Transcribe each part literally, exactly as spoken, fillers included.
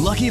Lucky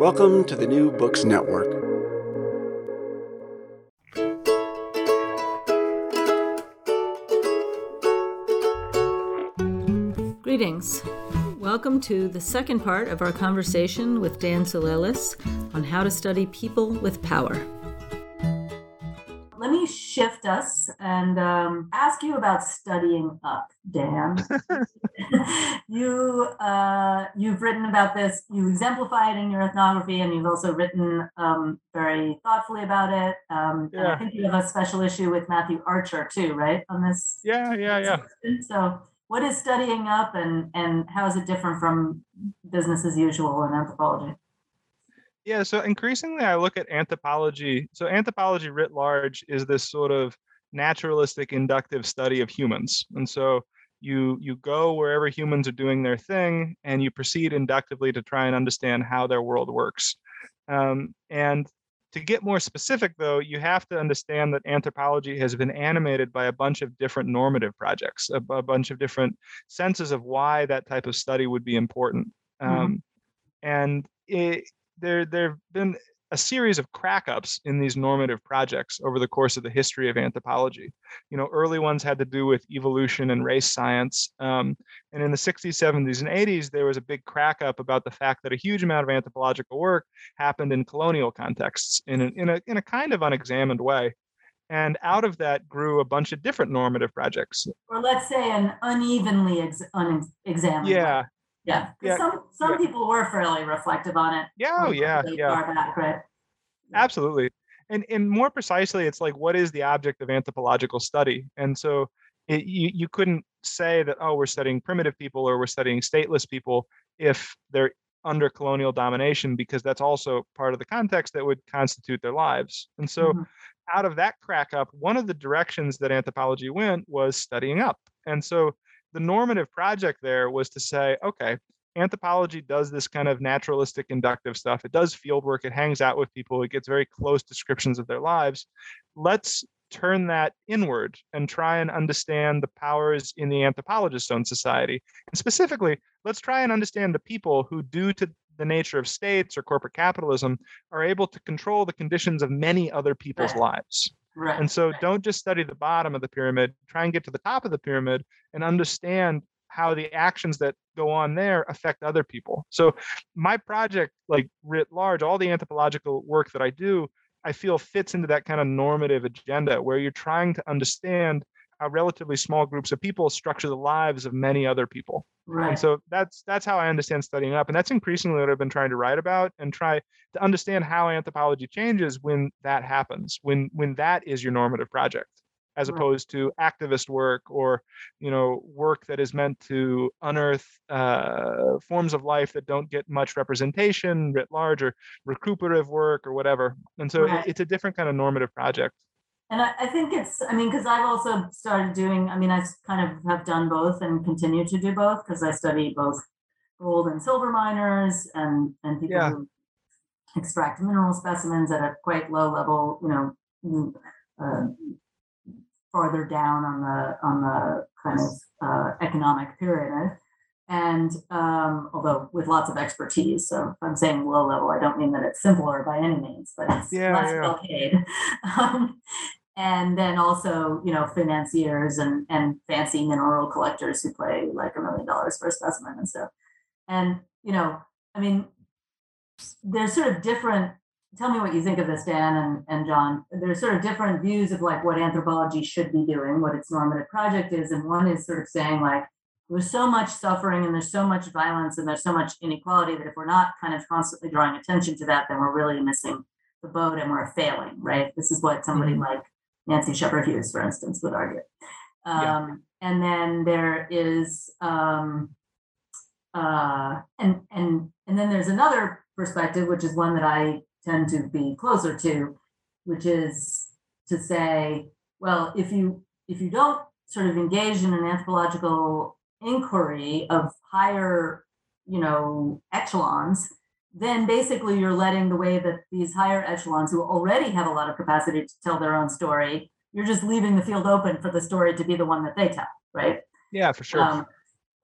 Welcome to the New Books Network. Greetings. Welcome to the second part of our conversation with Dan Souleles on how to study people with power. Let me shift us and um, ask you about studying up, Dan. you, uh, you've written about this, you exemplify it in your ethnography, and you've also written um, very thoughtfully about it. Um, yeah. And I think you have a special issue with Matthew Archer, too, right, on this? Yeah, yeah, yeah. So what is studying up, and, and how is it different from business as usual in anthropology? Yeah, so increasingly I look at anthropology. So anthropology writ large is this sort of naturalistic inductive study of humans. And so you you go wherever humans are doing their thing, and you proceed inductively to try and understand how their world works. Um, and to get more specific, though, you have to understand that anthropology has been animated by a bunch of different normative projects, a, a bunch of different senses of why that type of study would be important. Um, mm-hmm. And it... There, there have been a series of crack-ups in these normative projects over the course of the history of anthropology. You know, early ones had to do with evolution and race science. Um, and in the sixties, seventies, and eighties, there was a big crack-up about the fact that a huge amount of anthropological work happened in colonial contexts in, an, in, a, in a kind of unexamined way. And out of that grew a bunch of different normative projects. Or let's say an unevenly ex- unexamined yeah. way. Yeah, because yeah, some, some yeah. people were fairly reflective on it. Yeah, oh, yeah, yeah. Far back, right? Absolutely. And and more precisely, it's like, what is the object of anthropological study? And so it, you, you couldn't say that, oh, we're studying primitive people or we're studying stateless people if they're under colonial domination, because that's also part of the context that would constitute their lives. And so mm-hmm. out of that crack up, one of the directions that anthropology went was studying up. And so the normative project there was to say, okay, anthropology does this kind of naturalistic inductive stuff. It does field work. It hangs out with people. It gets very close descriptions of their lives. Let's turn that inward and try and understand the powers in the anthropologist's own society. And specifically, let's try and understand the people who, due to the nature of states or corporate capitalism, are able to control the conditions of many other people's lives. Right. And so don't just study the bottom of the pyramid, try and get to the top of the pyramid and understand how the actions that go on there affect other people. So my project, like writ large, all the anthropological work that I do, I feel fits into that kind of normative agenda where you're trying to understand how relatively small groups of people structure the lives of many other people. Right. And so that's that's how I understand studying up. And that's increasingly what I've been trying to write about and try to understand how anthropology changes when that happens, when when that is your normative project, as right. opposed to activist work or, you know, work that is meant to unearth uh, forms of life that don't get much representation writ large, or recuperative work or whatever. And so right. it, it's a different kind of normative project. And I, I think it's, I mean, because I've also started doing, I mean, I kind of have done both and continue to do both because I study both gold and silver miners and, and people yeah. who extract mineral specimens at a quite low level, you know, uh, farther down on the on the kind of uh, economic pyramid. And um, although with lots of expertise, so if I'm saying low level, I don't mean that it's simpler by any means, but it's yeah, less yeah. blockade. Um, and then also, you know, financiers and, and fancy mineral collectors who pay like a million dollars for a specimen and stuff. And, you know, I mean, there's sort of different, tell me what you think of this, Dan and, and John, there's sort of different views of like what anthropology should be doing, what its normative project is. And one is sort of saying like, there's so much suffering and there's so much violence and there's so much inequality that if we're not kind of constantly drawing attention to that, then we're really missing the boat and we're failing, right? This is what somebody mm-hmm. like Nancy Scheper Hughes, for instance, would argue. Um, yeah. And then there is, um, uh, and and and then there's another perspective, which is one that I tend to be closer to, which is to say, well, if you if you don't sort of engage in an anthropological inquiry of higher, you know, echelons, then basically you're letting the way that these higher echelons who already have a lot of capacity to tell their own story, you're just leaving the field open for the story to be the one that they tell, right? Yeah, for sure. Um,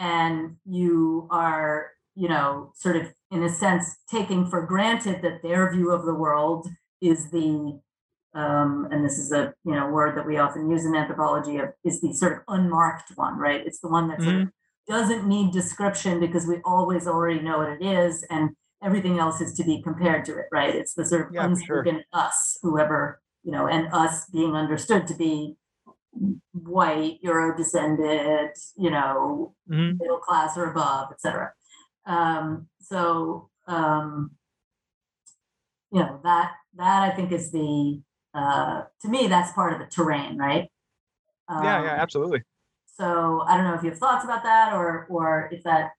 and you are, you know, sort of in a sense taking for granted that their view of the world is the, um, and this is a, you know, word that we often use in anthropology, of, is the sort of unmarked one, right? It's the one that mm-hmm. sort of doesn't need description because we always already know what it is, and everything else is to be compared to it, right? It's the sort of yeah, unspoken sure. us, whoever, you know, and us being understood to be white, Euro-descended, you know, mm-hmm. middle class or above, et cetera. Um, so, um, you know, that that I think is the, uh, to me, that's part of the terrain, right? Um, yeah, yeah, absolutely. So I don't know if you have thoughts about that or or if that.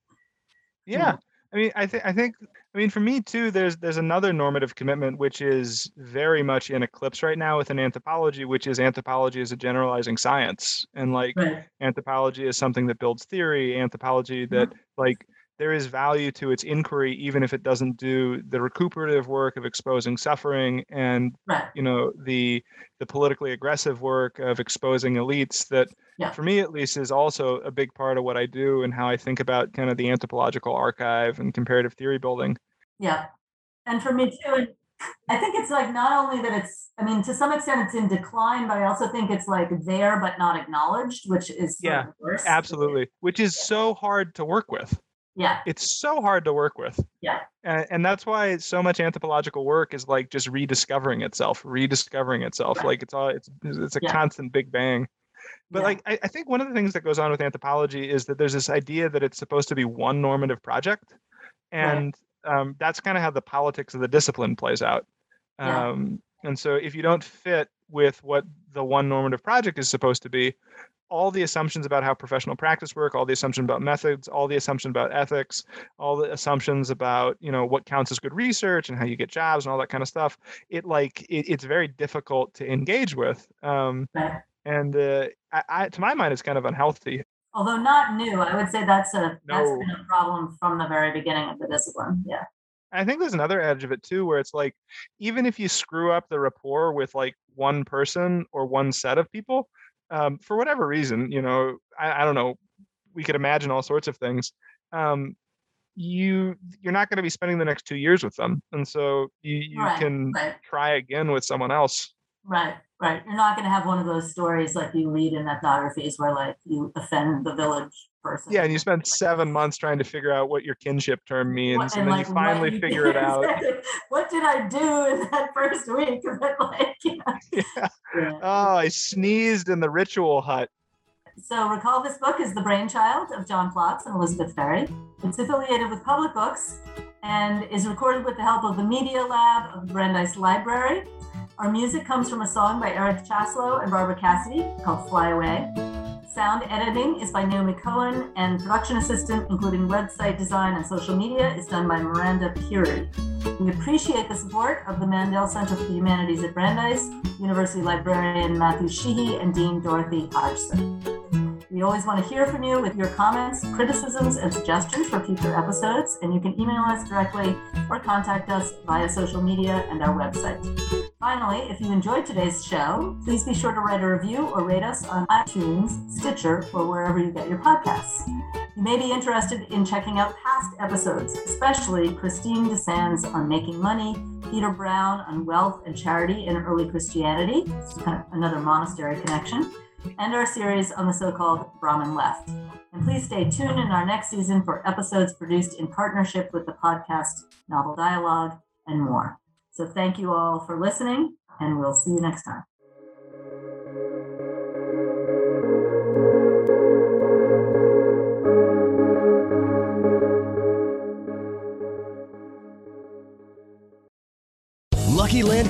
Yeah, you know, I mean, I think I think. I mean, for me too, there's there's another normative commitment which is very much in eclipse right now within anthropology, which is anthropology is a generalizing science. And like right. anthropology is something that builds theory, anthropology that mm-hmm. like there is value to its inquiry, even if it doesn't do the recuperative work of exposing suffering and right. you know, the the politically aggressive work of exposing elites that yeah. for me at least is also a big part of what I do and how I think about kind of the anthropological archive and comparative theory building. Yeah. And for me too, I think it's like not only that it's, I mean, to some extent it's in decline, but I also think it's like there but not acknowledged, which is yeah, worse. Absolutely. Which is yeah. so hard to work with. Yeah. It's so hard to work with. Yeah. And, and that's why so much anthropological work is like just rediscovering itself, rediscovering itself. Right. Like it's all, it's, it's a yeah. constant big bang. But yeah. like, I, I think one of the things that goes on with anthropology is that there's this idea that it's supposed to be one normative project. And right. Um, that's kind of how the politics of the discipline plays out. Um, yeah. And so if you don't fit with what the one normative project is supposed to be, all the assumptions about how professional practice work, all the assumptions about methods, all the assumption about ethics, all the assumptions about, you know, what counts as good research and how you get jobs and all that kind of stuff, it like, it, it's very difficult to engage with. Um, right. And uh, I, I, to my mind, it's kind of unhealthy. Although not new, I would say that's a no. that's been a problem from the very beginning of the discipline. Yeah, I think there's another edge of it too, where it's like, even if you screw up the rapport with like one person or one set of people, um, for whatever reason, you know, I, I don't know, we could imagine all sorts of things. Um, you you're not going to be spending the next two years with them, and so you, you right, can right. try again with someone else. Right. Right. You're not going to have one of those stories like you read in ethnographies where like you offend the village person. Yeah. And you spend like seven months trying to figure out what your kinship term means. What, and, and then like, you finally you figure it out. What did I do in that first week? But like, you know, yeah. Yeah. Oh, I sneezed in the ritual hut. So recall this book is the brainchild of John Plotz and Elizabeth Ferry. It's affiliated with Public Books and is recorded with the help of the Media Lab of the Brandeis Library. Our music comes from a song by Eric Chaslow and Barbara Cassidy called Fly Away. Sound editing is by Naomi Cohen, and production assistant, including website design and social media, is done by Miranda Peary. We appreciate the support of the Mandel Center for the Humanities at Brandeis, University librarian Matthew Sheehy, and Dean Dorothy Hodgson. We always want to hear from you with your comments, criticisms, and suggestions for future episodes, and you can email us directly or contact us via social media and our website. Finally, if you enjoyed today's show, please be sure to write a review or rate us on iTunes, Stitcher, or wherever you get your podcasts. You may be interested in checking out past episodes, especially Christine Desands on Making Money, Peter Brown on Wealth and Charity in Early Christianity, another monastery connection, and our series on the so-called Brahmin left. And please stay tuned in our next season for episodes produced in partnership with the podcast Novel Dialogue and more. So thank you all for listening, and we'll see you next time. Lucky Land